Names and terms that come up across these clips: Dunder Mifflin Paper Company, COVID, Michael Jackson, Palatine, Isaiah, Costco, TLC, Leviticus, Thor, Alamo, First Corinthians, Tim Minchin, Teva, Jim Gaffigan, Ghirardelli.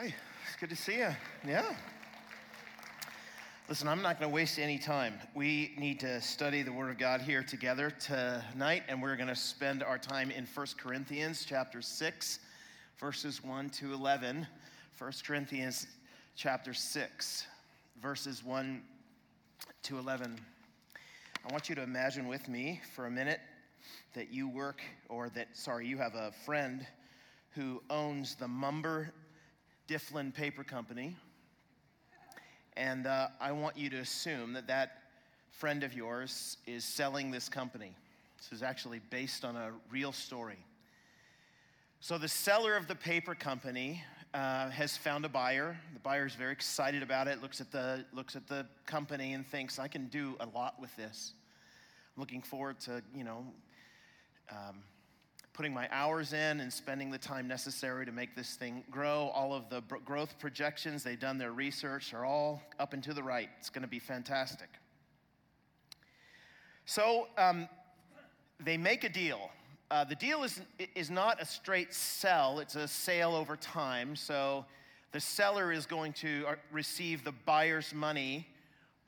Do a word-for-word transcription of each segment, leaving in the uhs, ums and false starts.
Hi, it's good to see you. Yeah. Listen, I'm not going to waste any time. We need to study the Word of God here together tonight, and we're going to spend our time in First Corinthians chapter six, verses one to eleven. First Corinthians chapter six, verses one to eleven. I want you to imagine with me for a minute that you work, or that, sorry, you have a friend who owns the Dunder Mifflin Paper Company. And uh, I want you to assume that that friend of yours is selling this company. This is actually based on a real story. So the seller of the paper company uh, has found a buyer. The buyer is very excited about it, looks at the looks at the company and thinks, I can do a lot with this. I'm looking forward to, you know, um, putting my hours in and spending the time necessary to make this thing grow. All of the b- growth projections, they've done their research, are all up and to the right. It's going to be fantastic. So um, they make a deal. Uh, the deal is, is not a straight sell. It's a sale over time. So the seller is going to receive the buyer's money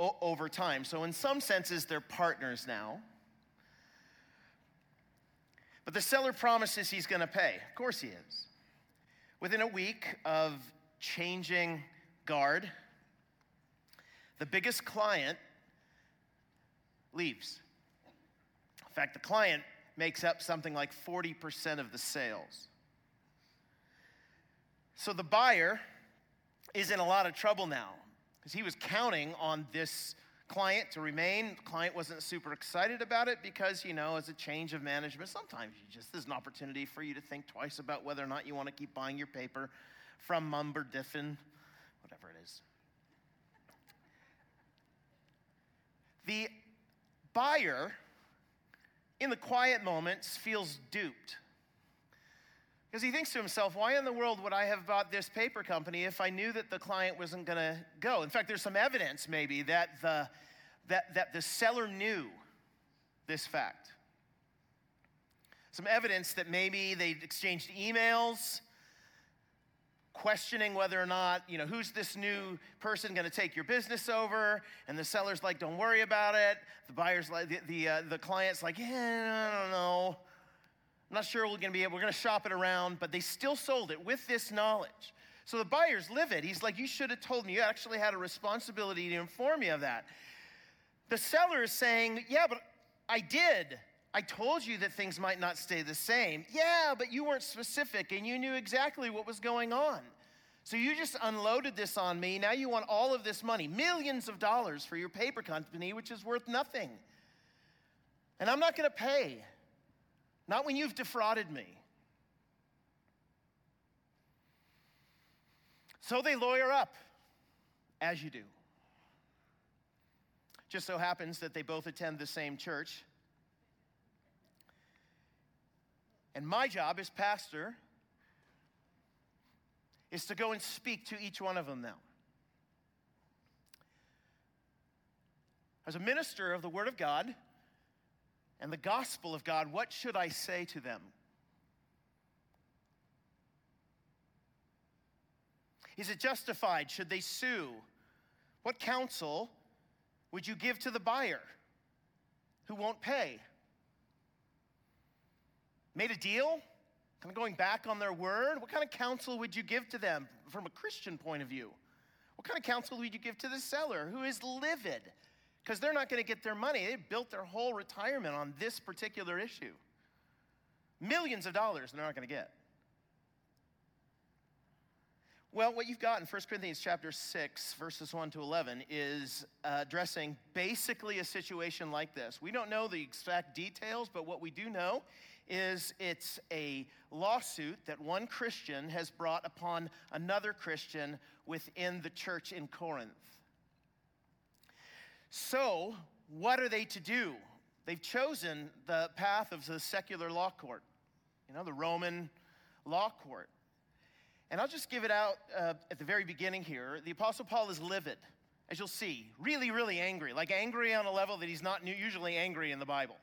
o- over time. So in some senses, they're partners now. But the seller promises he's going to pay. Of course he is. Within a week of changing guard, the biggest client leaves. In fact, the client makes up something like forty percent of the sales. So the buyer is in a lot of trouble now because he was counting on this client to remain. The client wasn't super excited about it because, you know, as a change of management, sometimes you just, there's an opportunity for you to think twice about whether or not you want to keep buying your paper from Dunder Mifflin, whatever it is. The buyer, in the quiet moments, feels duped because he thinks to himself, why in the world would I have bought this paper company if I knew that the client wasn't going to go? In fact, there's some evidence maybe that the that that the seller knew this fact. Some evidence that maybe they exchanged emails questioning whether or not, you know, who's this new person going to take your business over? And the seller's like, don't worry about it. The buyer's like, the the, uh, the client's like, yeah, I don't know. I'm not sure we're going to be able, we're going to shop it around, but they still sold it with this knowledge. So the buyer's livid. He's like, you should have told me. You actually had a responsibility to inform me of that. The seller is saying, yeah, but I did. I told you that things might not stay the same. Yeah, but you weren't specific and you knew exactly what was going on. So you just unloaded this on me. Now you want all of this money, millions of dollars for your paper company, which is worth nothing. And I'm not going to pay. Not when you've defrauded me. So they lawyer up, as you do. Just so happens that they both attend the same church. And my job as pastor is to go and speak to each one of them now. As a minister of the Word of God and the gospel of God, what should I say to them? Is it justified? Should they sue? What counsel would you give to the buyer who won't pay? Made a deal? Kind of going back on their word? What kind of counsel would you give to them from a Christian point of view? What kind of counsel would you give to the seller who is livid? Because they're not going to get their money. They built their whole retirement on this particular issue. Millions of dollars they're not going to get. Well, what you've got in First Corinthians chapter six, verses one to eleven, is uh, addressing basically a situation like this. We don't know the exact details, but what we do know is it's a lawsuit that one Christian has brought upon another Christian within the church in Corinth. So, what are they to do? They've chosen the path of the secular law court, you know, the Roman law court. And I'll just give it out uh, at the very beginning here. The Apostle Paul is livid, as you'll see, really, really angry, like angry on a level that he's not usually angry in the Bible.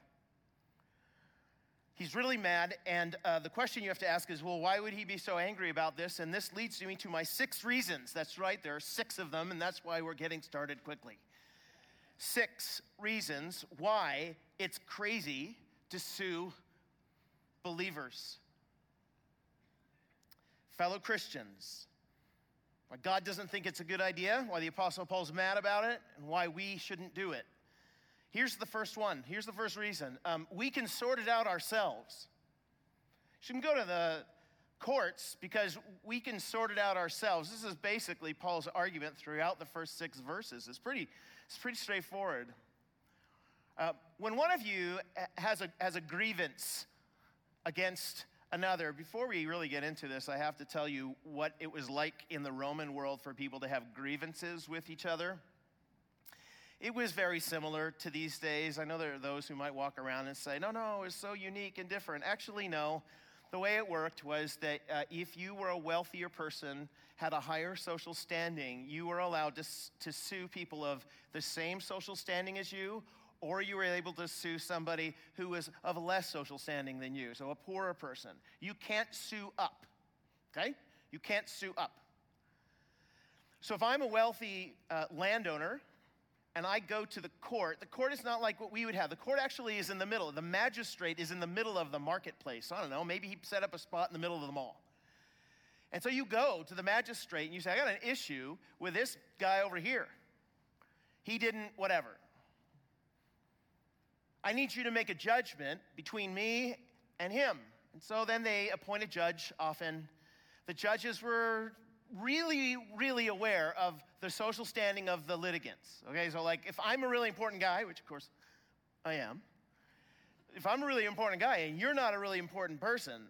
He's really mad, and uh, the question you have to ask is, well, why would he be so angry about this? And this leads me to my six reasons. That's right, there are six of them, and that's why we're getting started quickly. Six reasons why it's crazy to sue believers. Fellow Christians, why God doesn't think it's a good idea, why the Apostle Paul's mad about it, and why we shouldn't do it. Here's the first one. Here's the first reason. Um, we can sort it out ourselves. You shouldn't go to the courts because we can sort it out ourselves. This is basically Paul's argument throughout the first six verses. It's pretty, it's pretty straightforward. Uh, when one of you has a, has a grievance against another, before we really get into this, I have to tell you what it was like in the Roman world for people to have grievances with each other. It was very similar to these days. I know there are those who might walk around and say, no, no, it's so unique and different. Actually, no. The way it worked was that uh, if you were a wealthier person, had a higher social standing, you were allowed to, to sue people of the same social standing as you, or you were able to sue somebody who was of less social standing than you, so a poorer person. You can't sue up, okay? You can't sue up. So if I'm a wealthy uh, landowner, and I go to the court, the court is not like what we would have. The court actually is in the middle. The magistrate is in the middle of the marketplace. I don't know, maybe he set up a spot in the middle of the mall. And so you go to the magistrate and you say, I got an issue with this guy over here. He didn't whatever. I need you to make a judgment between me and him. And so then they appoint a judge often. The judges were really, really aware of the social standing of the litigants, okay? So like, if I'm a really important guy, which of course I am, if I'm a really important guy and you're not a really important person,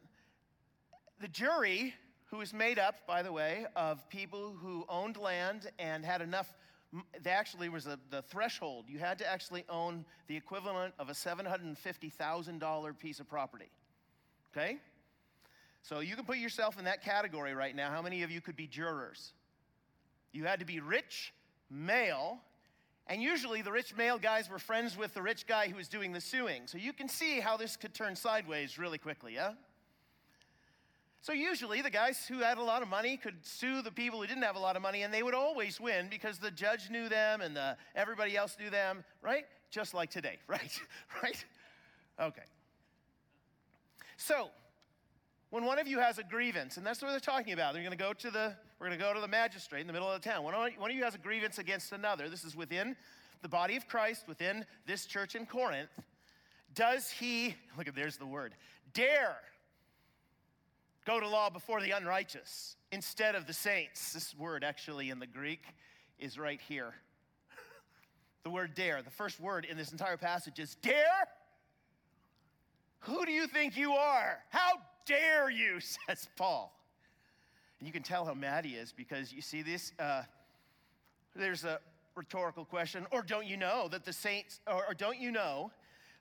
the jury, who is made up, by the way, of people who owned land and had enough, they actually was a, the threshold. You had to actually own the equivalent of a seven hundred fifty thousand dollars piece of property, okay? So you can put yourself in that category right now. How many of you could be jurors? You had to be rich, male, and usually the rich male guys were friends with the rich guy who was doing the suing. So you can see how this could turn sideways really quickly, yeah? So usually the guys who had a lot of money could sue the people who didn't have a lot of money, and they would always win because the judge knew them and the, everybody else knew them, right? Just like today, right? Right? Okay. So when one of you has a grievance, and that's what they're talking about, they're going to go to the we're going to go to the magistrate in the middle of the town. One of you has a grievance against another. This is within the body of Christ, within this church in Corinth. Does he look at there's the word dare go to law before the unrighteous instead of the saints? This word actually in the Greek is right here. The word dare. The first word in this entire passage is dare. Who do you think you are? How dare you, says Paul. And you can tell how mad he is because you see this, uh, there's a rhetorical question, or don't you know that the saints, or, or don't you know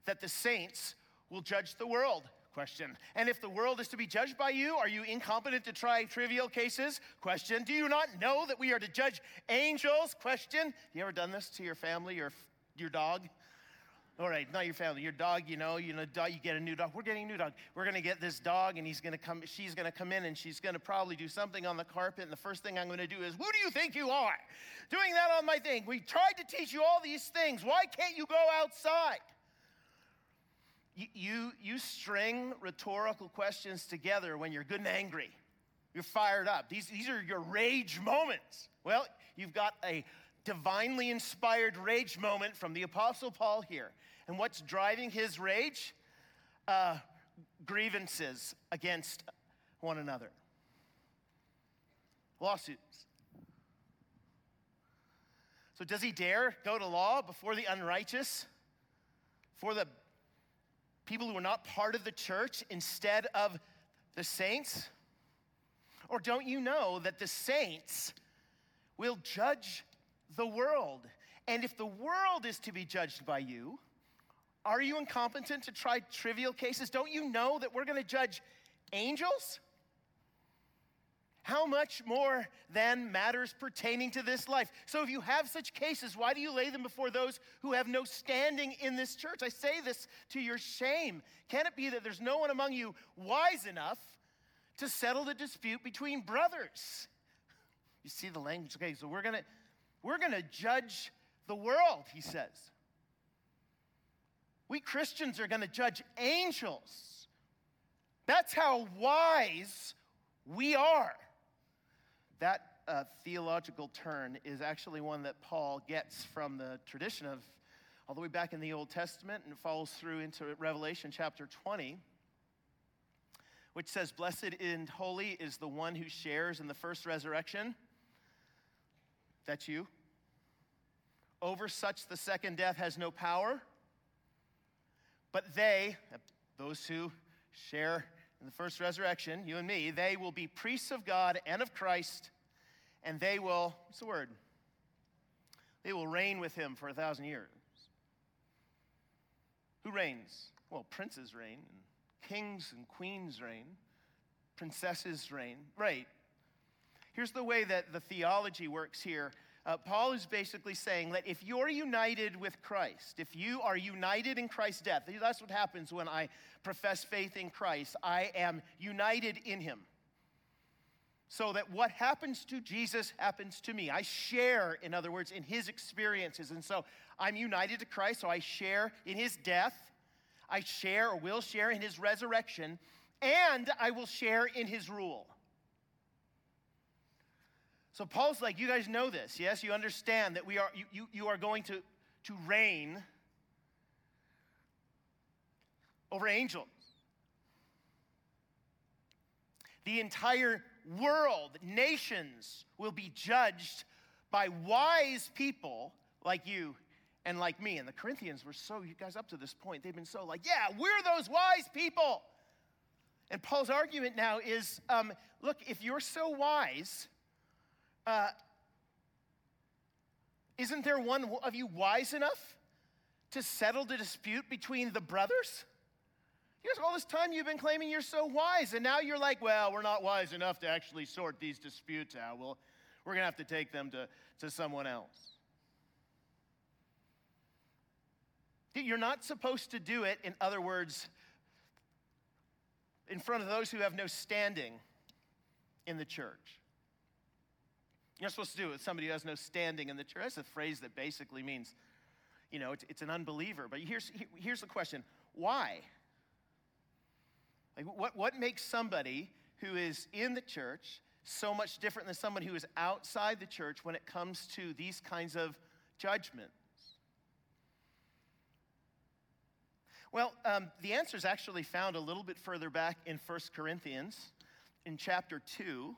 that the saints will judge the world? Question. And if the world is to be judged by you, are you incompetent to try trivial cases? Question. Do you not know that we are to judge angels? Question. You ever done this to your family or your dog? All right, not your family, your dog, you know, you know, dog, you get a new dog. We're getting a new dog. We're going to get this dog, and he's going to come, she's going to come in, and she's going to probably do something on the carpet, and the first thing I'm going to do is, who do you think you are? Doing that on my thing. We tried to teach you all these things. Why can't you go outside? You, you, you string rhetorical questions together when you're good and angry. You're fired up. These, these are your rage moments. Well, you've got a divinely inspired rage moment from the Apostle Paul here. And what's driving his rage? Uh, grievances against one another. Lawsuits. So does he dare go to law before the unrighteous? For the people who are not part of the church instead of the saints? Or don't you know that the saints will judge the world. And if the world is to be judged by you, are you incompetent to try trivial cases? Don't you know that we're going to judge angels? how much more than matters pertaining to this life? So if you have such cases, why do you lay them before those who have no standing in this church? I say this to your shame. Can it be that there's no one among you wise enough to settle the dispute between brothers? You see the language? Okay, so we're gonna, we're gonna judge the world, he says. We Christians are gonna judge angels. That's how wise we are. That uh, theological turn is actually one that Paul gets from the tradition of all the way back in the Old Testament, and it follows through into Revelation chapter twenty, which says, "Blessed and holy is the one who shares in the first resurrection." That's you. "Over such the second death has no power, but they," those who share in the first resurrection, you and me, "they will be priests of God and of Christ, and they will," what's the word? "They will reign with him for a thousand years." Who reigns? Well, princes reign, and kings and queens reign, princesses reign, right? Here's the way that the theology works here. Uh, Paul is basically saying that if you're united with Christ, if you are united in Christ's death, that's what happens when I profess faith in Christ. I am united in him. So that what happens to Jesus happens to me. I share, in other words, in his experiences. And so I'm united to Christ, so I share in his death. I share or will share in his resurrection, and I will share in his rule. So Paul's like, you guys know this, yes? You understand that we are you you, you are going to, to reign over angels. The entire world, nations, will be judged by wise people like you and like me. And the Corinthians were so, you guys up to this point, they've been so like, yeah, we're those wise people. And Paul's argument now is, um, look, if you're so wise... Uh, isn't there one of you wise enough to settle the dispute between the brothers? You guys, all this time you've been claiming you're so wise, and now you're like, well, we're not wise enough to actually sort these disputes out. Well, we're going to have to take them to, to someone else. You're not supposed to do it, in other words, in front of those who have no standing in the church. You're supposed to do it with somebody who has no standing in the church. That's a phrase that basically means, you know, it's, it's an unbeliever. But here's here's the question. Why? Like, what, what makes somebody who is in the church so much different than someone who is outside the church when it comes to these kinds of judgments? Well, um, the answer is actually found a little bit further back in First Corinthians in chapter two.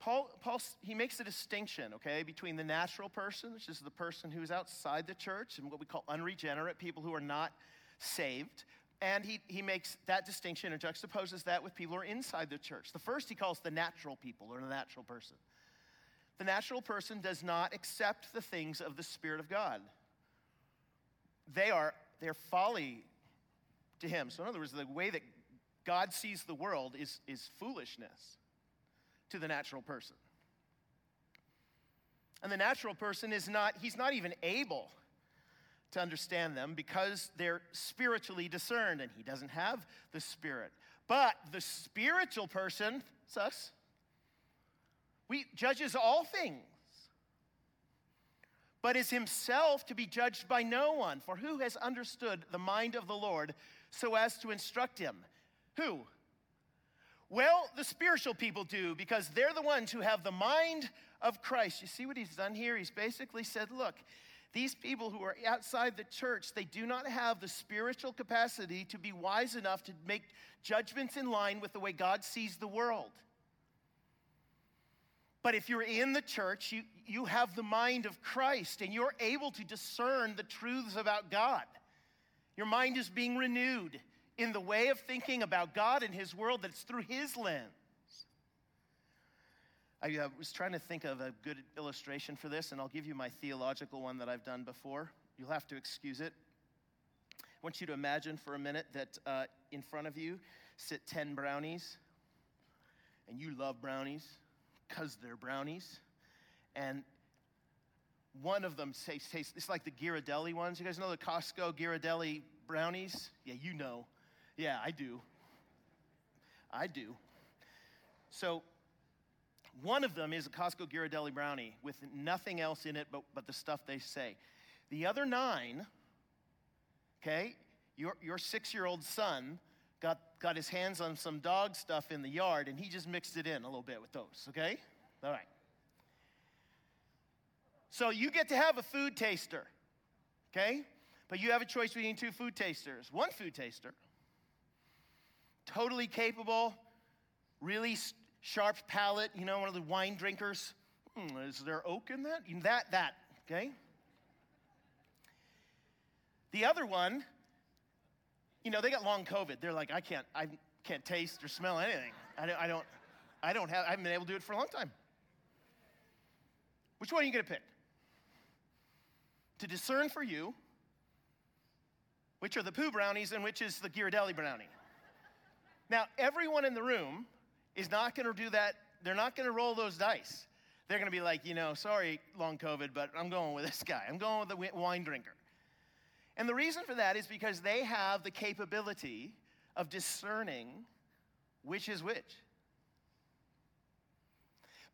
Paul, Paul, he makes a distinction, okay, between the natural person, which is the person who is outside the church, and what we call unregenerate, people who are not saved, and he, he makes that distinction and juxtaposes that with people who are inside the church. The first he calls the natural people, or the natural person. The natural person does not accept the things of the Spirit of God. They are, they're folly to him. So in other words, the way that God sees the world is, is foolishness to the natural person. And the natural person is not, he's not even able to understand them because they're spiritually discerned and he doesn't have the Spirit. But the spiritual person, it's us, we judges all things, but is himself to be judged by no one. For who has understood the mind of the Lord so as to instruct him? Who? Well, the spiritual people do, because they're the ones who have the mind of Christ. You see what he's done here? He's basically said, look, these people who are outside the church, they do not have the spiritual capacity to be wise enough to make judgments in line with the way God sees the world. But if you're in the church, you, you have the mind of Christ, and you're able to discern the truths about God. Your mind is being renewed in the way of thinking about God and his world, that's through his lens. I uh, was trying to think of a good illustration for this, and I'll give you my theological one that I've done before. You'll have to excuse it. I want you to imagine for a minute that uh, in front of you sit ten brownies, and you love brownies because they're brownies. And one of them tastes, tastes, it's like the Ghirardelli ones. You guys know the Costco Ghirardelli brownies? Yeah, you know. Yeah, I do. I do. So one of them is a Costco Ghirardelli brownie with nothing else in it but, but the stuff they say. The other nine, okay, your, your six-year-old son got, got his hands on some dog stuff in the yard, and he just mixed it in a little bit with those, okay? All right. So you get to have a food taster, okay? But you have a choice between two food tasters. One food taster, totally capable, really sharp palate, you know, one of the wine drinkers. Hmm, is there oak in that? That, that, okay? The other one, you know, they got long COVID. They're like, I can't, I can't taste or smell anything. I don't, I don't, I don't have, I haven't been able to do it for a long time. Which one are you gonna pick? To discern for you, which are the poo brownies and which is the Ghirardelli brownie. Now, everyone in the room is not going to do that. They're not going to roll those dice. They're going to be like, you know, sorry, long COVID, but I'm going with this guy. I'm going with the wine drinker. And the reason for that is because they have the capability of discerning which is which.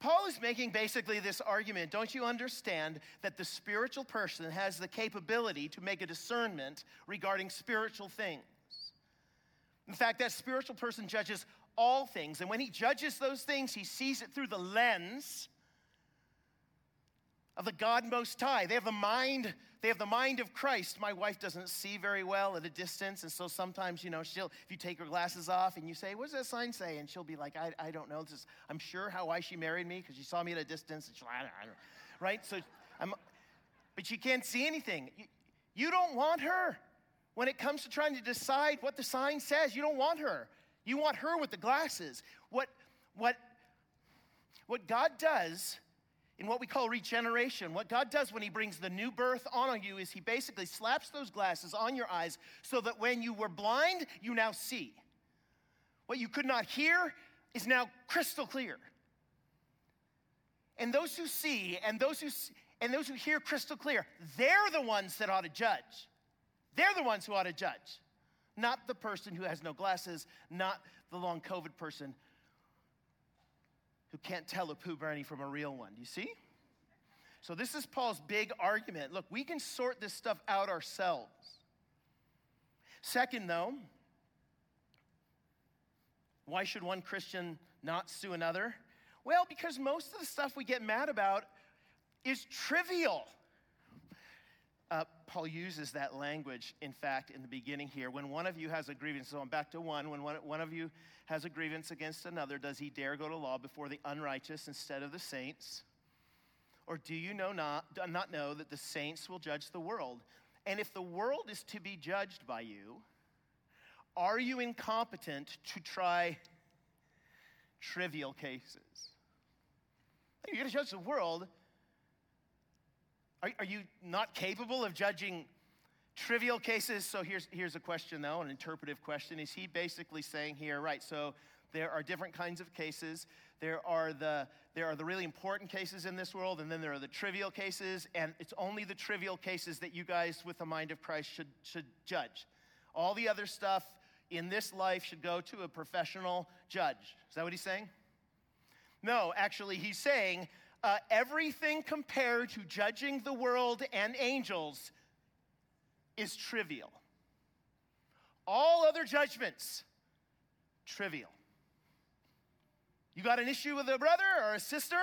Paul is making basically this argument. Don't you understand that the spiritual person has the capability to make a discernment regarding spiritual things? In fact, that spiritual person judges all things, and when he judges those things, he sees it through the lens of the God Most High. They have the mind, they have the mind of Christ. My wife doesn't see very well at a distance, and so sometimes, you know, she'll, if you take her glasses off and you say, what does that sign say? And she'll be like, I, I don't know. This is, I'm sure how why she married me, because she saw me at a distance, and she'll, I don't, I don't, right? So, I'm, but she can't see anything. You, you don't want her. When it comes to trying to decide what the sign says, you don't want her. You want her with the glasses. What, what, what God does in what we call regeneration, what God does when he brings the new birth on you is he basically slaps those glasses on your eyes so that when you were blind, you now see. What you could not hear is now crystal clear. And those who see and those who see, and those who hear crystal clear, they're the ones that ought to judge. They're the ones who ought to judge, not the person who has no glasses, not the long COVID person who can't tell a poo brownie from a real one. Do you see? So this is Paul's big argument. Look, we can sort this stuff out ourselves. Second, though, why should one Christian not sue another? Well, because most of the stuff we get mad about is trivial. Uh, Paul uses that language, in fact, in the beginning here. When one of you has a grievance, so I'm back to one. When one, one of you has a grievance against another, does he dare go to law before the unrighteous instead of the saints? Or do you know not, not know that the saints will judge the world? And if the world is to be judged by you, are you incompetent to try trivial cases? You're going to judge the world. Are, are you not capable of judging trivial cases? So here's, here's a question, though, an interpretive question. Is he basically saying here, right, so there are different kinds of cases. There are the there are the really important cases in this world, and then there are the trivial cases, and it's only the trivial cases that you guys with the mind of Christ should, should judge. All the other stuff in this life should go to a professional judge. Is that what he's saying? No, actually, he's saying... Uh, everything compared to judging the world and angels is trivial. All other judgments, trivial. You got an issue with a brother or a sister?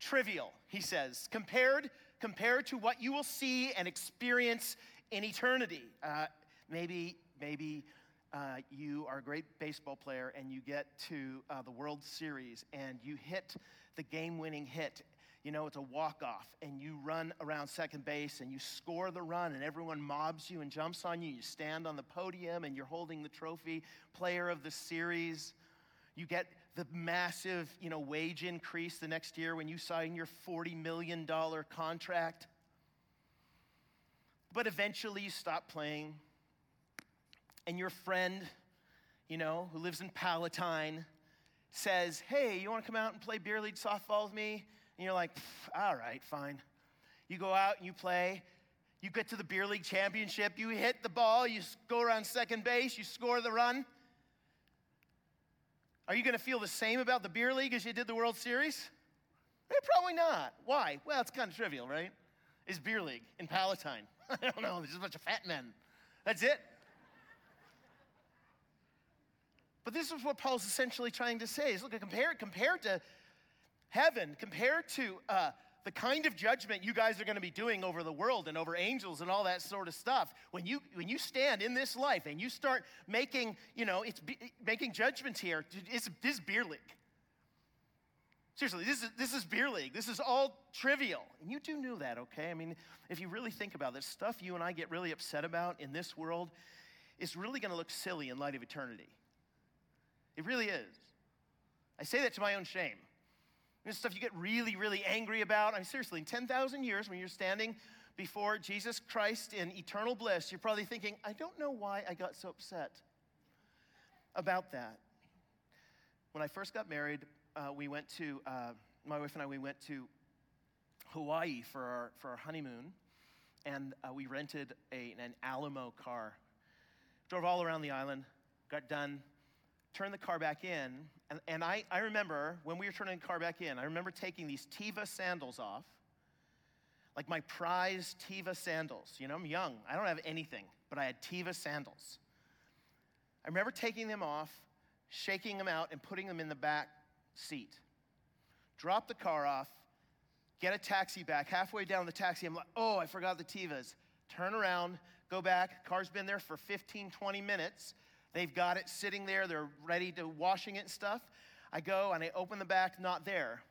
Trivial, he says, compared, compared to what you will see and experience in eternity. Uh, maybe, maybe... Uh, you are a great baseball player and you get to uh, the World Series and you hit the game-winning hit. You know, it's a walk-off and you run around second base and you score the run and everyone mobs you and jumps on you. You stand on the podium and you're holding the trophy, player of the series. You get the massive, you know, wage increase the next year when you sign your forty million dollars contract. But eventually you stop playing. And your friend, you know, who lives in Palatine, says, hey, you want to come out and play beer league softball with me? And you're like, all right, fine. You go out and you play. You get to the beer league championship. You hit the ball. You go around second base. You score the run. Are you going to feel the same about the beer league as you did the World Series? Eh, probably not. Why? Well, it's kind of trivial, right? It's beer league in Palatine. I don't know. There's just a bunch of fat men. That's it. But this is what Paul's essentially trying to say. Is look, compare, compare to heaven. Compare to uh, the kind of judgment you guys are going to be doing over the world and over angels and all that sort of stuff. When you when you stand in this life and you start making, you know, it's be, making judgments here. It's this is beer league. Seriously, this is this is beer league. This is all trivial, and you do know that, okay? I mean, if you really think about this, stuff you and I get really upset about in this world is really going to look silly in light of eternity. It really is. I say that to my own shame. This stuff you get really, really angry about. I mean, seriously, in ten thousand years, when you're standing before Jesus Christ in eternal bliss, you're probably thinking, I don't know why I got so upset about that. When I first got married, uh, we went to, uh, my wife and I, we went to Hawaii for our, for our honeymoon, and uh, we rented a, an Alamo car. Drove all around the island, got done, turned the car back in, and, and I, I remember when we were turning the car back in, I remember taking these Teva sandals off, like my prized Teva sandals. You know, I'm young. I don't have anything, but I had Teva sandals. I remember taking them off, shaking them out, and putting them in the back seat. Drop the car off, get a taxi back. Halfway down the taxi, I'm like, oh, I forgot the Tevas. Turn around, go back. Car's been there for fifteen, twenty minutes. They've got it sitting there. They're ready to washing it and stuff. I go and I open the back, not there.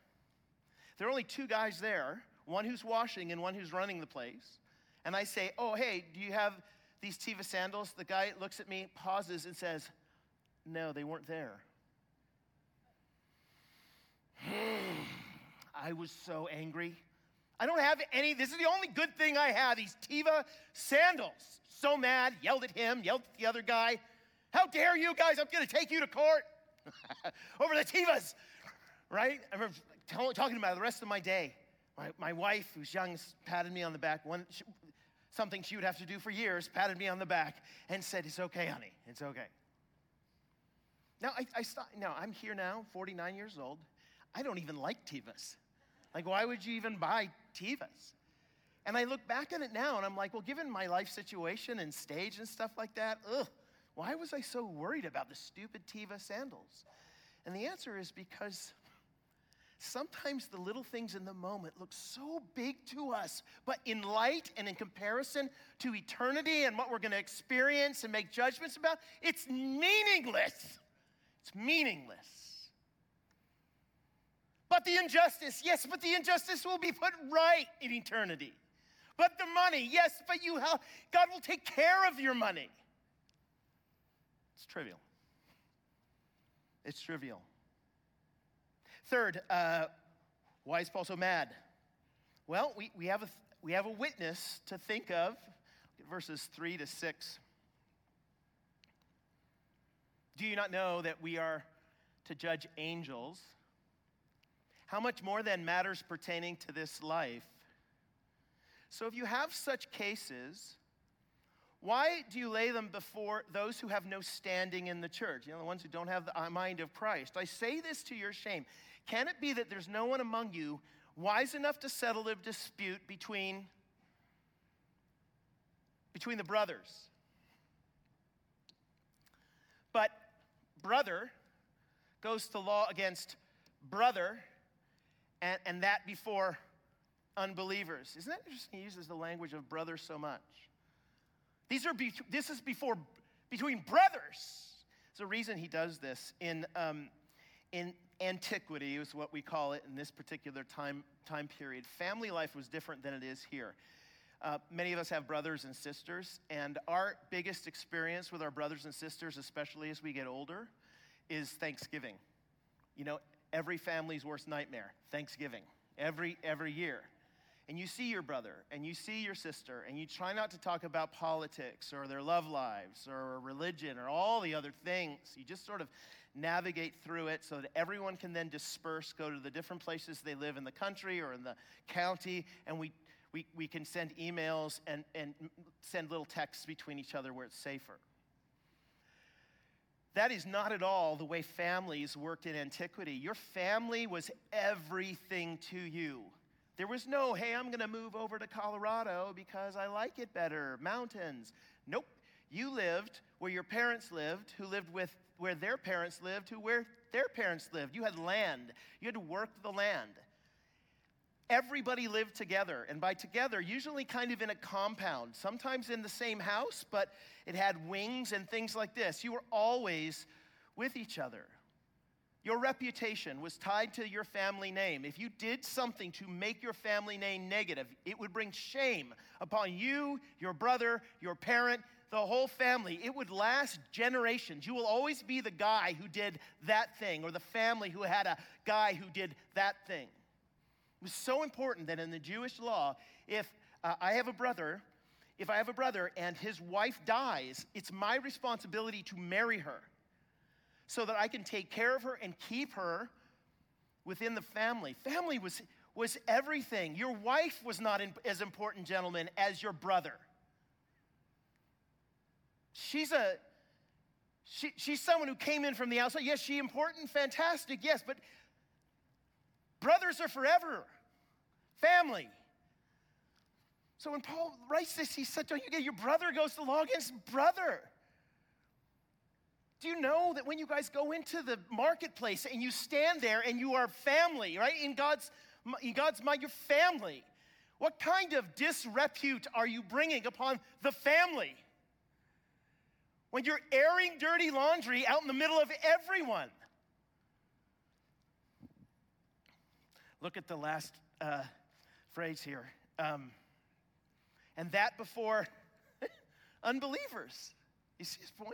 There are only two guys there, one who's washing and one who's running the place. And I say, oh, hey, do you have these Teva sandals? The guy looks at me, pauses, and says, no, they weren't there. I was so angry. I don't have any. This is the only good thing I have, these Teva sandals. So mad, yelled at him, yelled at the other guy. How dare you guys, I'm going to take you to court over the Tevas, right? I remember t- talking about it the rest of my day. My, my wife, who's young, patted me on the back. One, she, something she would have to do for years, patted me on the back and said, it's okay, honey, it's okay. Now, I, I st- now I'm here now, forty-nine years old. I don't even like Tevas. Like, why would you even buy Tevas? And I look back at it now, and I'm like, well, given my life situation and stage and stuff like that, ugh. Why was I so worried about the stupid Teva sandals? And the answer is because sometimes the little things in the moment look so big to us, but in light and in comparison to eternity and what we're going to experience and make judgments about, it's meaningless. It's meaningless. But the injustice, yes, but the injustice will be put right in eternity. But the money, yes, but you, God will take care of your money. It's trivial. It's trivial. Third, uh, why is Paul so mad? Well, we, we, have a, we have a witness to think of. Look at verses three to six. Do you not know that we are to judge angels? How much more then matters pertaining to this life? So if you have such cases, why do you lay them before those who have no standing in the church? You know, the ones who don't have the mind of Christ. I say this to your shame. Can it be that there's no one among you wise enough to settle a dispute between, between the brothers? But brother goes to law against brother, and, and that before unbelievers. Isn't that interesting? He uses the language of brother so much. These are be- this is before between brothers. There's a reason he does this in um, in antiquity is what we call it in this particular time time period. Family life was different than it is here. Uh, many of us have brothers and sisters, and our biggest experience with our brothers and sisters, especially as we get older, is Thanksgiving. You know, every family's worst nightmare, Thanksgiving, every every year. And you see your brother, and you see your sister, and you try not to talk about politics or their love lives or religion or all the other things. You just sort of navigate through it so that everyone can then disperse, go to the different places they live in the country or in the county, and we we, we can send emails and, and send little texts between each other where it's safer. That is not at all the way families worked in antiquity. Your family was everything to you. There was no, hey, I'm gonna move over to Colorado because I like it better, mountains. Nope, you lived where your parents lived, who lived with where their parents lived, who where their parents lived. You had land, you had to work the land. Everybody lived together, and by together, usually kind of in a compound, sometimes in the same house, but it had wings and things like this. You were always with each other. Your reputation was tied to your family name. If you did something to make your family name negative, it would bring shame upon you, your brother, your parent, the whole family. It would last generations. You will always be the guy who did that thing, or the family who had a guy who did that thing. It was so important that in the Jewish law, if uh, I have a brother, if I have a brother and his wife dies, it's my responsibility to marry her so that I can take care of her and keep her within the family. Family was, was everything. Your wife was not in, as important, gentlemen, as your brother. She's a she, she's someone who came in from the outside. Yes, she important, fantastic, yes, but brothers are forever. Family. So when Paul writes this, he said, don't you get your brother goes to law against brother? Do you know that when you guys go into the marketplace and you stand there and you are family, right? In God's, in God's mind, you're family. What kind of disrepute are you bringing upon the family when you're airing dirty laundry out in the middle of everyone? Look at the last uh, phrase here. Um, and that before unbelievers. You see his point?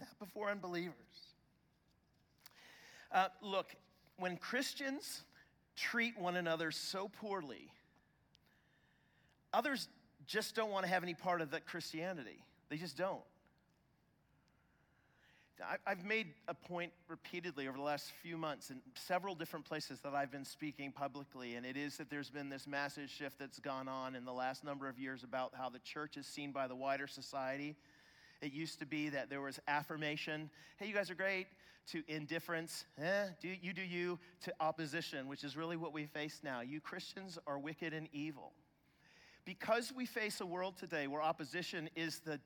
That before unbelievers. Uh, look, when Christians treat one another so poorly, others just don't want to have any part of that Christianity. They just don't. I've made a point repeatedly over the last few months in several different places that I've been speaking publicly, and it is that there's been this massive shift that's gone on in the last number of years about how the church is seen by the wider society. It used to be that there was affirmation, hey, you guys are great, to indifference, eh, do, you do you, to opposition, which is really what we face now. You Christians are wicked and evil. Because we face a world today where opposition is the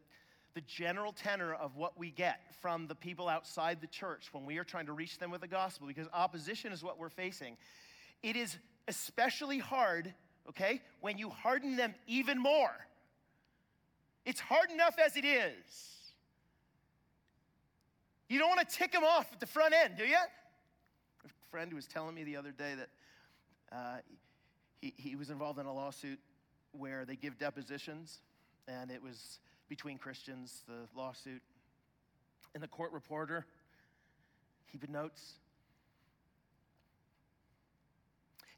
the general tenor of what we get from the people outside the church when we are trying to reach them with the gospel, because opposition is what we're facing. It is especially hard, okay, when you harden them even more. It's hard enough as it is. You don't want to tick them off at the front end, do you? A friend was telling me the other day that uh, he, he was involved in a lawsuit where they give depositions, and it was between Christians, the lawsuit, and the court reporter, he notes.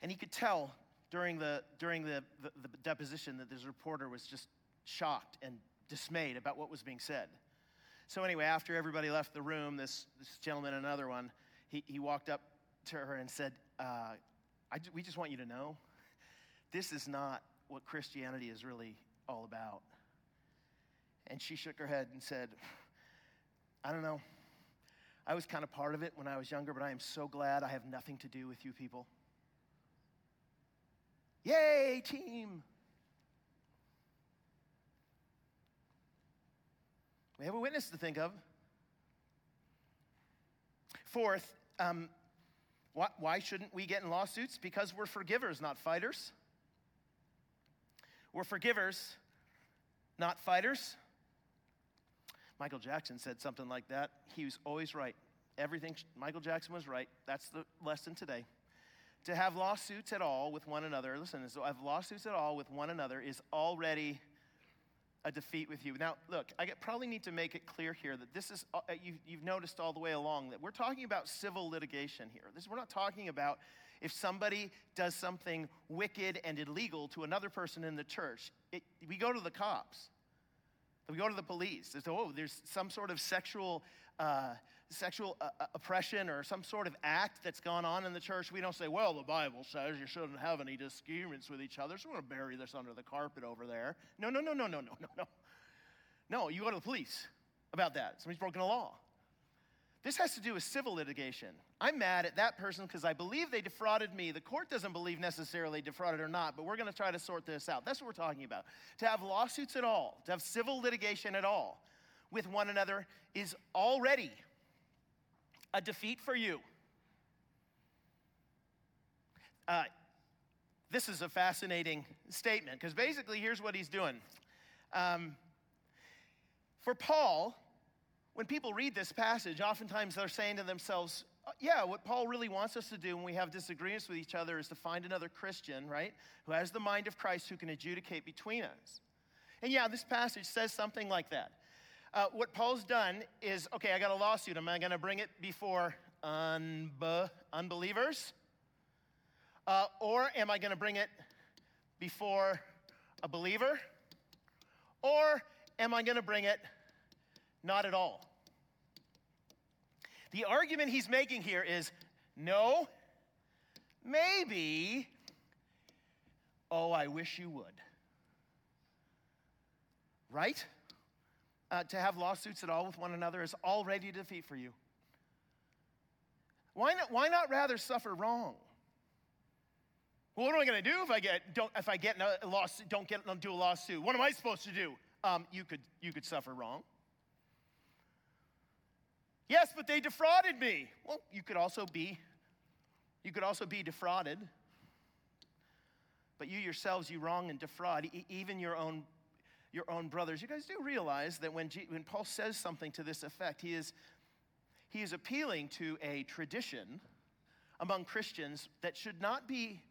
And he could tell during the during the, the, the deposition that this reporter was just shocked and dismayed about what was being said. So anyway, after everybody left the room, this, this gentleman and another one, he, he walked up to her and said, uh, I, we just want you to know, this is not what Christianity is really all about. And she shook her head and said, I don't know. I was kind of part of it when I was younger, but I am so glad I have nothing to do with you people. Yay, team. We have a witness to think of. Fourth, um, why, why shouldn't we get in lawsuits? Because we're forgivers, not fighters. We're forgivers, not fighters. Michael Jackson said something like that. He was always right. Everything, Michael Jackson was right. That's the lesson today. To have lawsuits at all with one another, listen, to have lawsuits at all with one another is already a defeat with you. Now, look, I probably need to make it clear here that this is, you've, you've noticed all the way along that we're talking about civil litigation here. This, we're not talking about if somebody does something wicked and illegal to another person in the church. It, we go to the cops. We go to the police. It's, oh, there's some sort of sexual uh, sexual uh, oppression or some sort of act that's gone on in the church. We don't say, well, the Bible says you shouldn't have any disagreements with each other, so we're going to bury this under the carpet over there. No, no, no, no, no, no, no, no. No, you go to the police about that. Somebody's broken a law. This has to do with civil litigation. I'm mad at that person because I believe they defrauded me. The court doesn't believe necessarily defrauded or not, but we're going to try to sort this out. That's what we're talking about. To have lawsuits at all, to have civil litigation at all with one another is already a defeat for you. Uh, this is a fascinating statement because basically here's what he's doing. Um, for Paul, when people read this passage, oftentimes they're saying to themselves, yeah, what Paul really wants us to do when we have disagreements with each other is to find another Christian, right, who has the mind of Christ who can adjudicate between us. And yeah, this passage says something like that. Uh, what Paul's done is, okay, I got a lawsuit. Am I going to bring it before unbe- unbelievers? Uh, or am I going to bring it before a believer? Or am I going to bring it not at all? The argument he's making here is, no, maybe, oh, I wish you would. Right? Uh, to have lawsuits at all with one another is already a defeat for you. Why not, why not rather suffer wrong? Well, what am I going to do if I get don't if I get a lawsuit, don't get don't do a lawsuit? What am I supposed to do? Um, you could you could suffer wrong. Yes, but they defrauded me. Well, you could also be, you could also be defrauded. But you yourselves, you wrong and defraud e- even your own, your own brothers. You guys do realize that when G- when Paul says something to this effect, he is, he is appealing to a tradition among Christians that should not be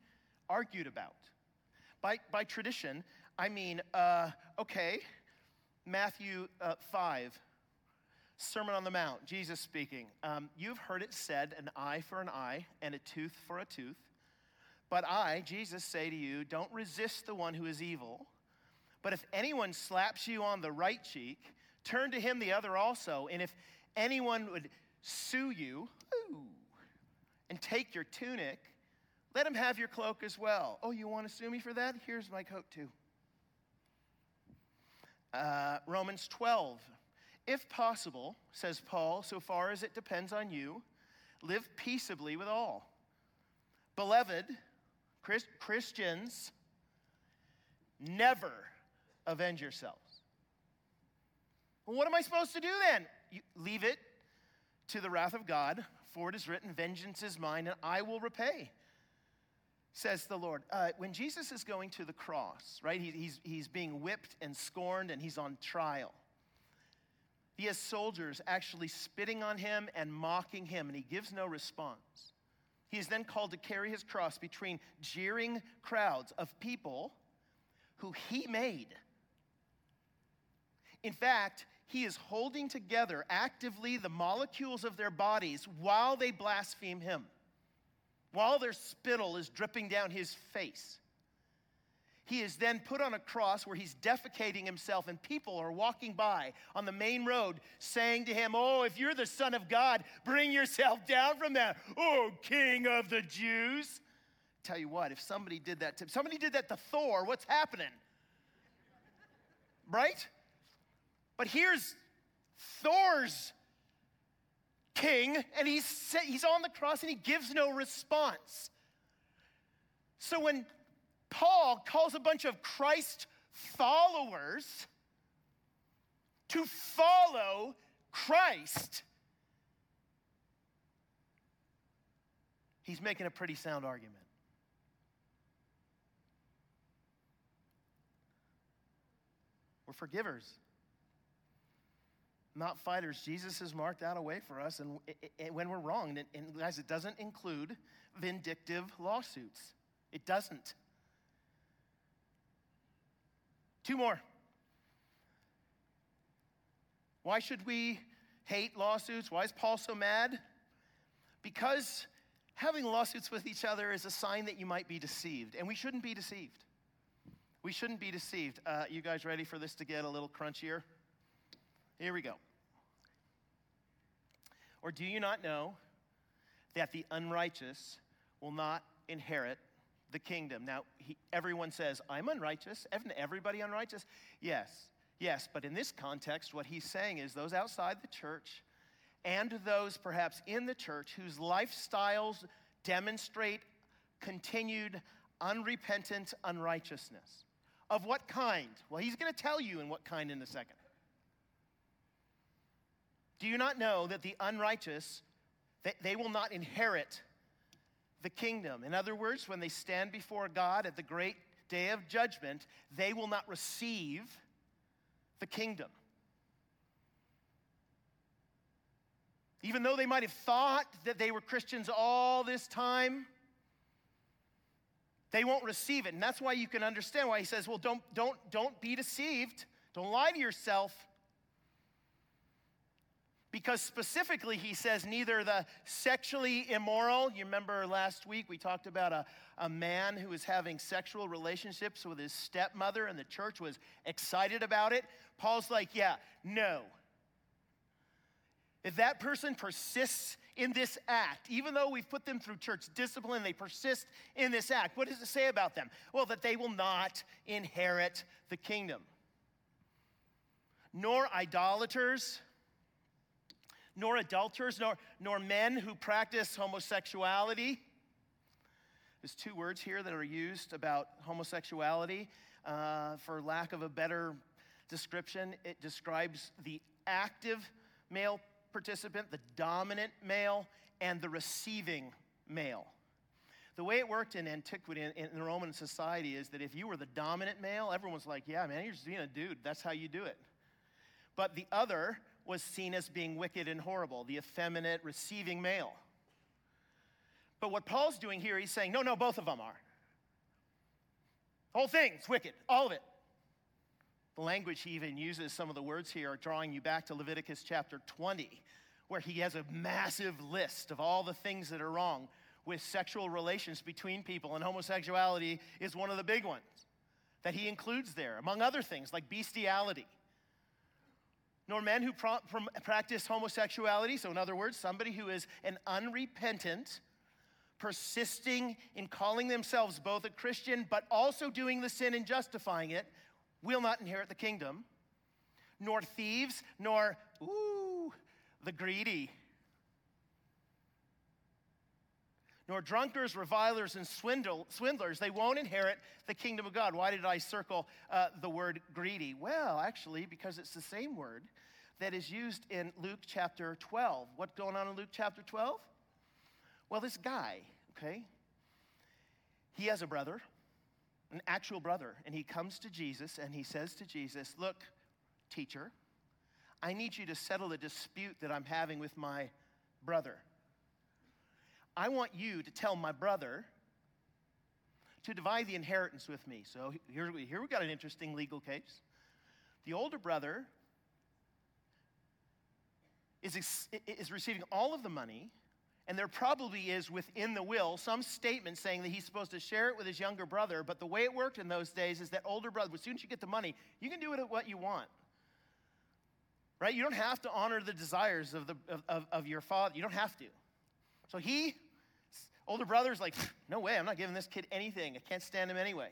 argued about. By by tradition, I mean, uh, okay, Matthew uh, five. Sermon on the Mount, Jesus speaking. Um, you've heard it said, an eye for an eye and a tooth for a tooth. But I, Jesus, say to you, don't resist the one who is evil. But if anyone slaps you on the right cheek, turn to him the other also. And if anyone would sue you ooh, and take your tunic, let him have your cloak as well. Oh, you want to sue me for that? Here's my coat too. Uh, Romans twelve. If possible, says Paul, so far as it depends on you, live peaceably with all. Beloved, Christ- Christians, never avenge yourselves. Well, what am I supposed to do then? You leave it to the wrath of God, for it is written, vengeance is mine, and I will repay, says the Lord. Uh, when Jesus is going to the cross, right, he, he's, he's being whipped and scorned, and he's on trial. He has soldiers actually spitting on him and mocking him, and he gives no response. He is then called to carry his cross between jeering crowds of people who he made. In fact, he is holding together actively the molecules of their bodies while they blaspheme him, while their spittle is dripping down his face. He is then put on a cross where he's defecating himself, and people are walking by on the main road saying to him, oh, if you're the Son of God, bring yourself down from that. Oh, King of the Jews. Tell you what, if somebody did that to somebody did that to Thor, what's happening? Right? But here's Thor's king, and he's he's on the cross and he gives no response. So when Paul calls a bunch of Christ followers to follow Christ, he's making a pretty sound argument. We're forgivers, not fighters. Jesus has marked out a way for us and, and when we're wrong. And, and guys, it doesn't include vindictive lawsuits. It doesn't. Two more. Why should we hate lawsuits? Why is Paul so mad? Because having lawsuits with each other is a sign that you might be deceived, and we shouldn't be deceived. We shouldn't be deceived. Uh, you guys ready for this to get a little crunchier? Here we go. Or do you not know that the unrighteous will not inherit the kingdom? Now, he, everyone says, I'm unrighteous. Isn't everybody unrighteous? Yes, yes. But in this context, what he's saying is those outside the church and those perhaps in the church whose lifestyles demonstrate continued unrepentant unrighteousness. Of what kind? Well, he's going to tell you in what kind in a second. Do you not know that the unrighteous, they, they will not inherit the kingdom? In other words, when they stand before God at the great day of judgment, they will not receive the kingdom. Even though they might have thought that they were Christians all this time, they won't receive it. And that's why you can understand why he says, well, don't, don't, don't be deceived. Don't lie to yourself. Because specifically he says neither the sexually immoral, you remember last week we talked about a, a man who was having sexual relationships with his stepmother and the church was excited about it. Paul's like, yeah, no. If that person persists in this act, even though we've put them through church discipline, they persist in this act. What does it say about them? Well, that they will not inherit the kingdom. Nor idolaters, nor adulterers, nor, nor men who practice homosexuality. There's two words here that are used about homosexuality. Uh, for lack of a better description, it describes the active male participant, the dominant male, and the receiving male. The way it worked in antiquity, in, in the Roman society, is that if you were the dominant male, everyone's like, yeah, man, you're just being a dude. That's how you do it. But the other was seen as being wicked and horrible, the effeminate receiving male. But what Paul's doing here, he's saying, no, no, both of them are. The whole thing's wicked, all of it. The language he even uses, some of the words here are drawing you back to Leviticus chapter twenty, where he has a massive list of all the things that are wrong with sexual relations between people, and homosexuality is one of the big ones that he includes there, among other things like bestiality. Nor men who pro- practice homosexuality, so in other words, somebody who is an unrepentant, persisting in calling themselves both a Christian but also doing the sin and justifying it, will not inherit the kingdom, nor thieves, nor, ooh, the greedy, nor drunkards, revilers, and swindle, swindlers. They won't inherit the kingdom of God. Why did I circle uh, the word greedy? Well, actually, because it's the same word that is used in Luke chapter twelve. What's going on in Luke chapter twelve? Well, this guy, okay, he has a brother. An actual brother, and he comes to Jesus and he says to Jesus, look, teacher, I need you to settle a dispute that I'm having with my brother. I want you to tell my brother to divide the inheritance with me. So here we, here we got an interesting legal case. The older brother is, is receiving all of the money, and there probably is within the will some statement saying that he's supposed to share it with his younger brother, but the way it worked in those days is that older brother, as soon as you get the money, you can do it at what you want, right? You don't have to honor the desires of, the, of, of, of your father. You don't have to. So he, older brother's like, no way, I'm not giving this kid anything. I can't stand him anyway.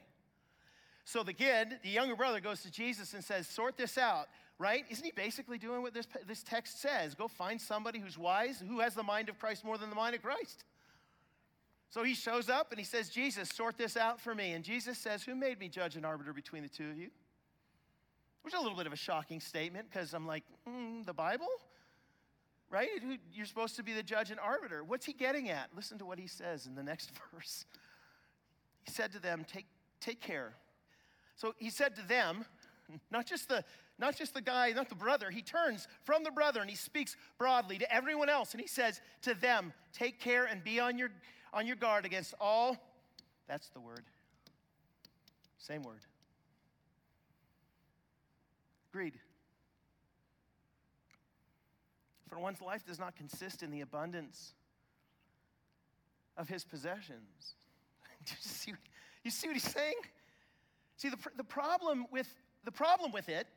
So the kid, the younger brother, goes to Jesus and says, sort this out. Right? Isn't he basically doing what this, this text says? Go find somebody who's wise, who has the mind of Christ more than the mind of Christ. So he shows up and he says, Jesus, sort this out for me. And Jesus says, who made me judge and arbiter between the two of you? Which is a little bit of a shocking statement because I'm like, mm, the Bible? Right? You're supposed to be the judge and arbiter. What's he getting at? Listen to what he says in the next verse. He said to them, take, take care. So he said to them, not just the Not just the guy, not the brother. He turns from the brother and he speaks broadly to everyone else. And he says to them, take care and be on your, on your guard against all. That's the word. Same word. Greed. For one's life does not consist in the abundance of his possessions. Do you see what, you see what he's saying? See, the, the problem with the problem with it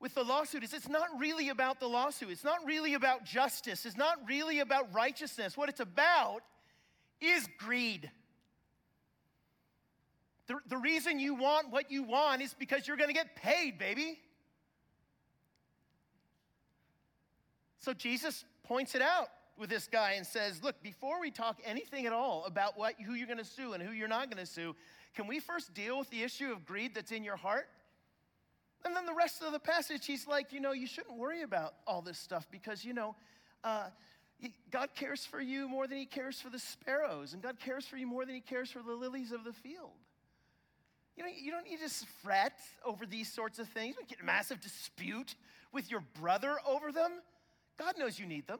with the lawsuit is it's not really about the lawsuit. It's not really about justice. It's not really about righteousness. What it's about is greed. The, the reason you want what you want is because you're going to get paid, baby. So Jesus points it out with this guy and says, look, before we talk anything at all about what, who you're going to sue and who you're not going to sue, can we first deal with the issue of greed that's in your heart? And then the rest of the passage, he's like, you know, you shouldn't worry about all this stuff because, you know, uh, God cares for you more than he cares for the sparrows, and God cares for you more than he cares for the lilies of the field. You know, you don't need to fret over these sorts of things. You don't get a massive dispute with your brother over them. God knows you need them.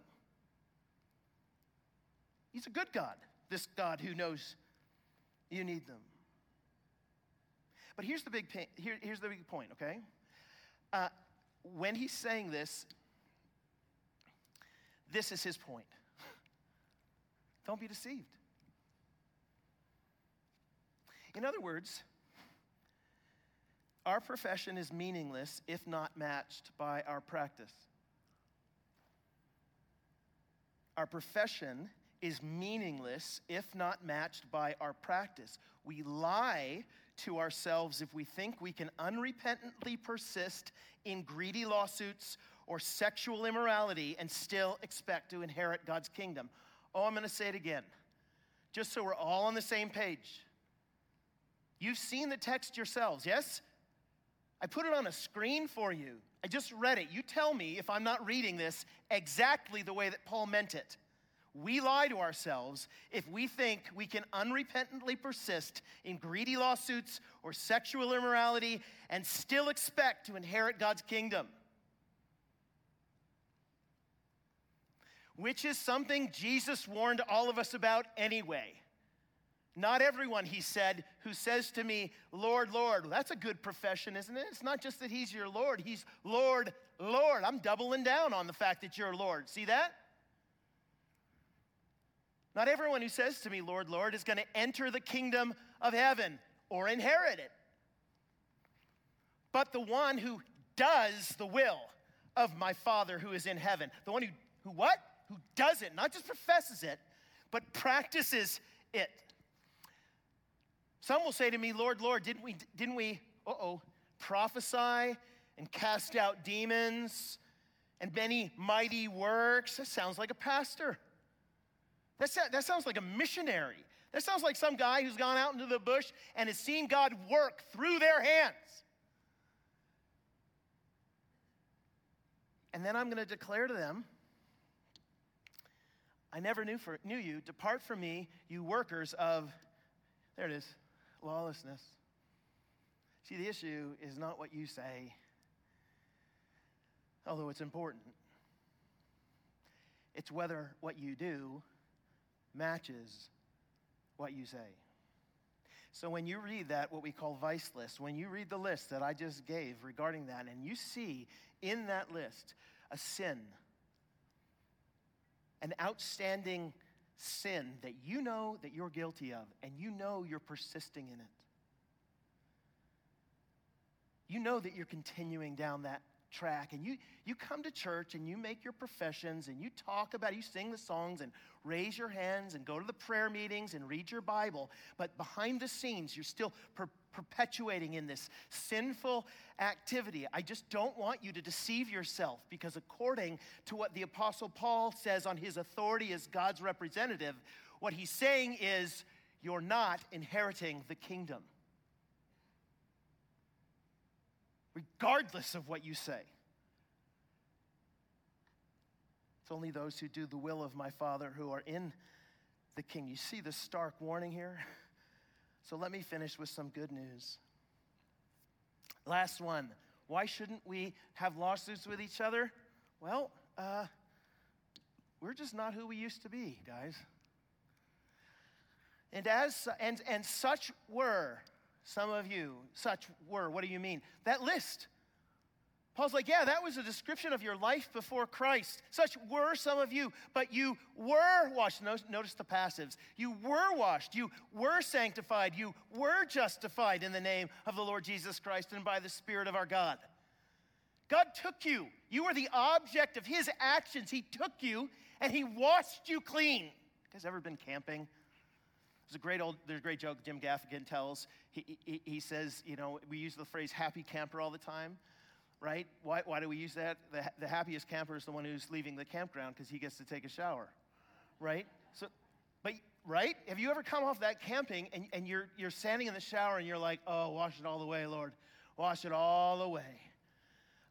He's a good God, this God who knows you need them. But here's the big pa- here, here's the big point, okay? Uh, when he's saying this, this is his point. Don't be deceived. In other words, our profession is meaningless if not matched by our practice. Our profession is meaningless if not matched by our practice. We lie to ourselves if we think we can unrepentantly persist in greedy lawsuits or sexual immorality and still expect to inherit God's kingdom. Oh, I'm going to say it again, just so we're all on the same page. You've seen the text yourselves, yes? I put it on a screen for you. I just read it. You tell me if I'm not reading this exactly the way that Paul meant it. We lie to ourselves if we think we can unrepentantly persist in greedy lawsuits or sexual immorality and still expect to inherit God's kingdom, which is something Jesus warned all of us about anyway. Not everyone, he said, who says to me, Lord, Lord. Well, that's a good profession, isn't it? It's not just that he's your Lord. He's Lord, Lord. I'm doubling down on the fact that you're Lord. See that? Not everyone who says to me, Lord, Lord, is going to enter the kingdom of heaven or inherit it. But the one who does the will of my Father who is in heaven. The one who, who what? Who does it. Not just professes it, but practices it. Some will say to me, Lord, Lord, didn't we, didn't we, uh-oh, prophesy and cast out demons and many mighty works? That sounds like a pastor. That, sa- that sounds like a missionary. That sounds like some guy who's gone out into the bush and has seen God work through their hands. And then I'm going to declare to them, I never knew, for, knew you. Depart from me, you workers of, there it is, lawlessness. See, the issue is not what you say, although it's important. It's whether what you do matches what you say. So when you read that, what we call vice list, when you read the list that I just gave regarding that, and you see in that list a sin, an outstanding sin that you know that you're guilty of, and you know you're persisting in it. You know that you're continuing down that track, and you you come to church and you make your professions and you talk about it, you sing the songs and raise your hands and go to the prayer meetings and read your Bible, but behind the scenes you're still per- perpetuating in this sinful activity. I just don't want you to deceive yourself, because according to what the Apostle Paul says on his authority as God's representative, what he's saying is you're not inheriting the kingdom. Regardless of what you say. It's only those who do the will of my Father who are in the King. You see the stark warning here? So let me finish with some good news. Last one. Why shouldn't we have lawsuits with each other? Well, uh, we're just not who we used to be, guys. And as and and such were... Some of you, such were. What do you mean? That list. Paul's like, yeah, that was a description of your life before Christ. Such were some of you, but you were washed. Notice the passives. You were washed. You were sanctified. You were justified in the name of the Lord Jesus Christ and by the Spirit of our God. God took you. You were the object of his actions. He took you and he washed you clean. You guys ever been camping? There's a great old, there's a great joke Jim Gaffigan tells. He, he, he says, you know, we use the phrase happy camper all the time, right? Why, why do we use that? The, the happiest camper is the one who's leaving the campground because he gets to take a shower, right? So, but, right? Have you ever come off that camping and, and you're, you're standing in the shower and you're like, oh, wash it all away, Lord. Wash it all away.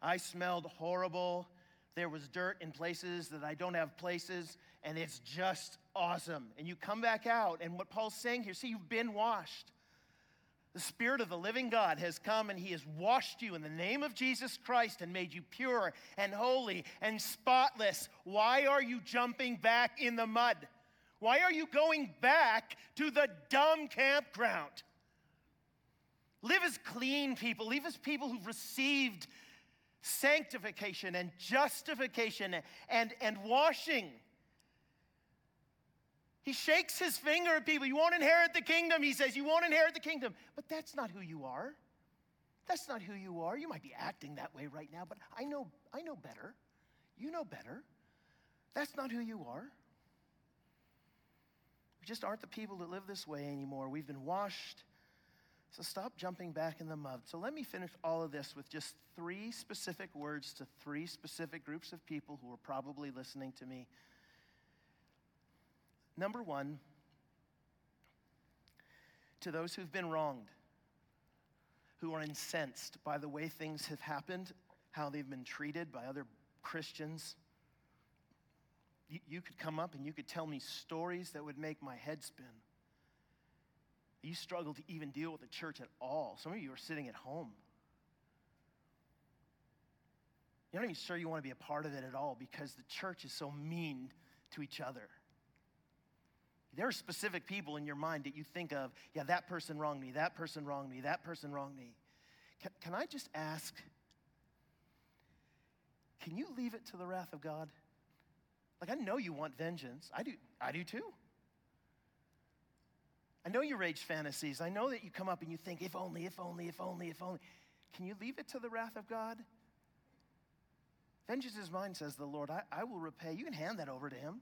I smelled horrible. There was dirt in places that I don't have places, and it's just awesome. And you come back out, and what Paul's saying here, see, you've been washed. The Spirit of the living God has come, and he has washed you in the name of Jesus Christ and made you pure and holy and spotless. Why are you jumping back in the mud? Why are you going back to the dumb campground? Live as clean people. Live as people who've received sanctification and justification and, and washing. He shakes his finger at people. You won't inherit the kingdom, he says. You won't inherit the kingdom. But that's not who you are. That's not who you are. You might be acting that way right now, but I know, I know better. You know better. That's not who you are. We just aren't the people that live this way anymore. We've been washed. So stop jumping back in the mud. So let me finish all of this with just three specific words to three specific groups of people who are probably listening to me. Number one, to those who've been wronged, who are incensed by the way things have happened, how they've been treated by other Christians. You, you could come up and you could tell me stories that would make my head spin. You struggle to even deal with the church at all. Some of you are sitting at home. You're not even sure you want to be a part of it at all because the church is so mean to each other. There are specific people in your mind that you think of, yeah, that person wronged me, that person wronged me, that person wronged me. Can, can I just ask, can you leave it to the wrath of God? Like, I know you want vengeance. I do. I do too. I know your rage fantasies. I know that you come up and you think, if only, if only, if only, if only. Can you leave it to the wrath of God? Vengeance is mine, says the Lord. I, I will repay. You can hand that over to him.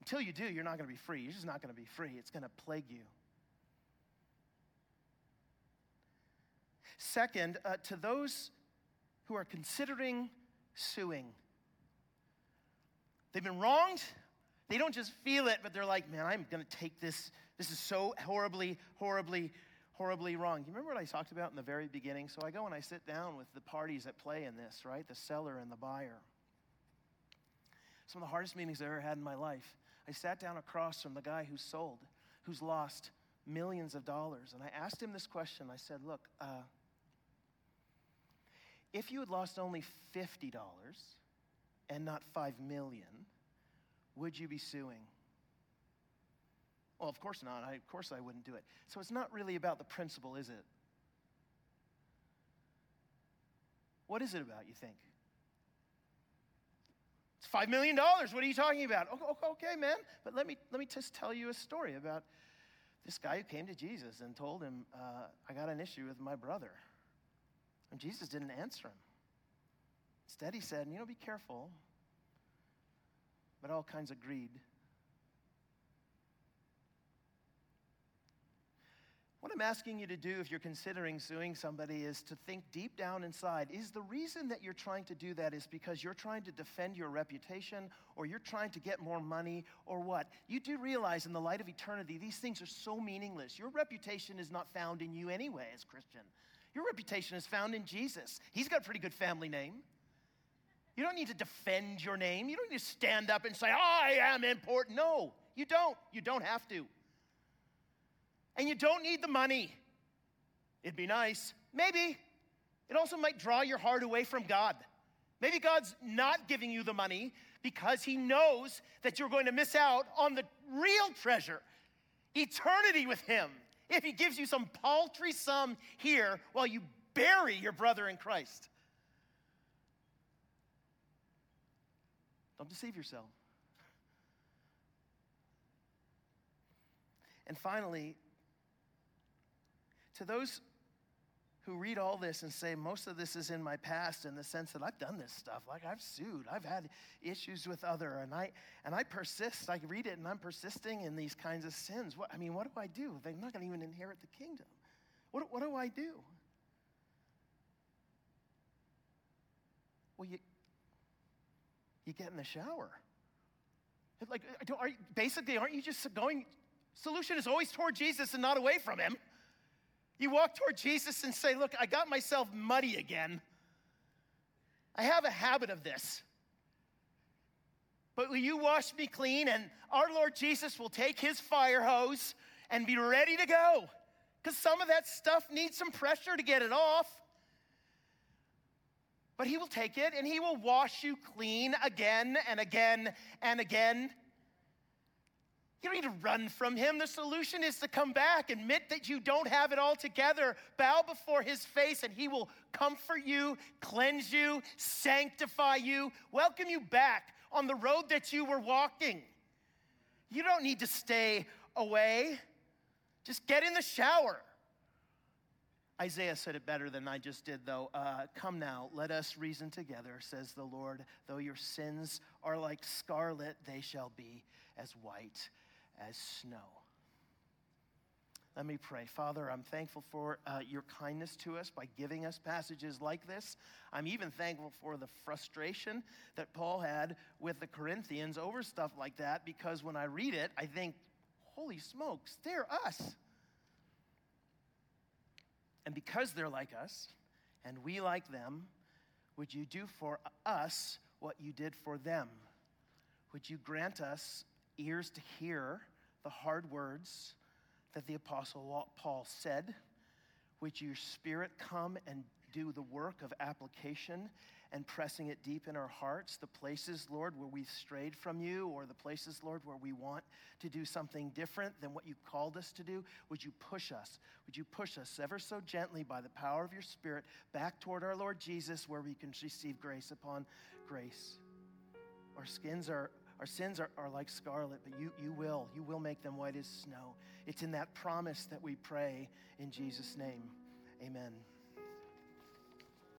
Until you do, you're not going to be free. You're just not going to be free. It's going to plague you. Second, uh, to those who are considering suing. They've been wronged. They don't just feel it, but they're like, man, I'm going to take this. This is so horribly, horribly, horribly wrong. You remember what I talked about in the very beginning? So I go and I sit down with the parties at play in this, right? The seller and the buyer. Some of the hardest meetings I've ever had in my life. I sat down across from the guy who sold, who's lost millions of dollars. And I asked him this question. I said, look, uh, if you had lost only fifty dollars and not five million dollars, would you be suing? Well, of course not. I, of course I wouldn't do it. So it's not really about the principle, is it? What is it about, you think? It's five million dollars. What are you talking about? Okay, okay, man. But let me let me just tell you a story about this guy who came to Jesus and told him, uh, I got an issue with my brother. And Jesus didn't answer him. Instead, he said, you know, be careful. But all kinds of greed. What I'm asking you to do if you're considering suing somebody is to think deep down inside, is the reason that you're trying to do that is because you're trying to defend your reputation or you're trying to get more money or what? You do realize in the light of eternity, these things are so meaningless. Your reputation is not found in you anyway as a Christian. Your reputation is found in Jesus. He's got a pretty good family name. You don't need to defend your name. You don't need to stand up and say, I am important. No, you don't. You don't have to. And you don't need the money. It'd be nice. Maybe. It also might draw your heart away from God. Maybe God's not giving you the money because he knows that you're going to miss out on the real treasure, eternity with him, if he gives you some paltry sum here while you bury your brother in Christ. Don't deceive yourself. And finally, to those who read all this and say, most of this is in my past in the sense that I've done this stuff. Like, I've sued, I've had issues with other, and I and I persist. I read it and I'm persisting in these kinds of sins. What I mean, what do I do? They're not gonna even inherit the kingdom. What, what do I do? Well, you, you get in the shower. Like, don't, are you, basically, aren't you just going, solution is always toward Jesus and not away from him. You walk toward Jesus and say, look, I got myself muddy again. I have a habit of this. But will you wash me clean? And our Lord Jesus will take his fire hose and be ready to go. Because some of that stuff needs some pressure to get it off. But he will take it and he will wash you clean again and again and again. You don't need to run from him. The solution is to come back, admit that you don't have it all together, bow before his face, and he will comfort you, cleanse you, sanctify you, welcome you back on the road that you were walking. You don't need to stay away. Just get in the shower. Isaiah said it better than I just did, though. Uh, Come now, let us reason together, says the Lord. Though your sins are like scarlet, they shall be as white as snow. Let me pray. Father, I'm thankful for uh, your kindness to us by giving us passages like this. I'm even thankful for the frustration that Paul had with the Corinthians over stuff like that, because when I read it, I think, holy smokes, they're us. And because they're like us, and we like them, would you do for us what you did for them? Would you grant us ears to hear the hard words that the Apostle Paul said? Would your Spirit come and do the work of application and pressing it deep in our hearts, the places, Lord, where we've strayed from you, or the places, Lord, where we want to do something different than what you called us to do? Would you push us? Would you push us ever so gently by the power of your Spirit back toward our Lord Jesus, where we can receive grace upon grace? Our skins are... Our sins are, are like scarlet, but you, you will. You will make them white as snow. It's in that promise that we pray in Jesus' name. Amen.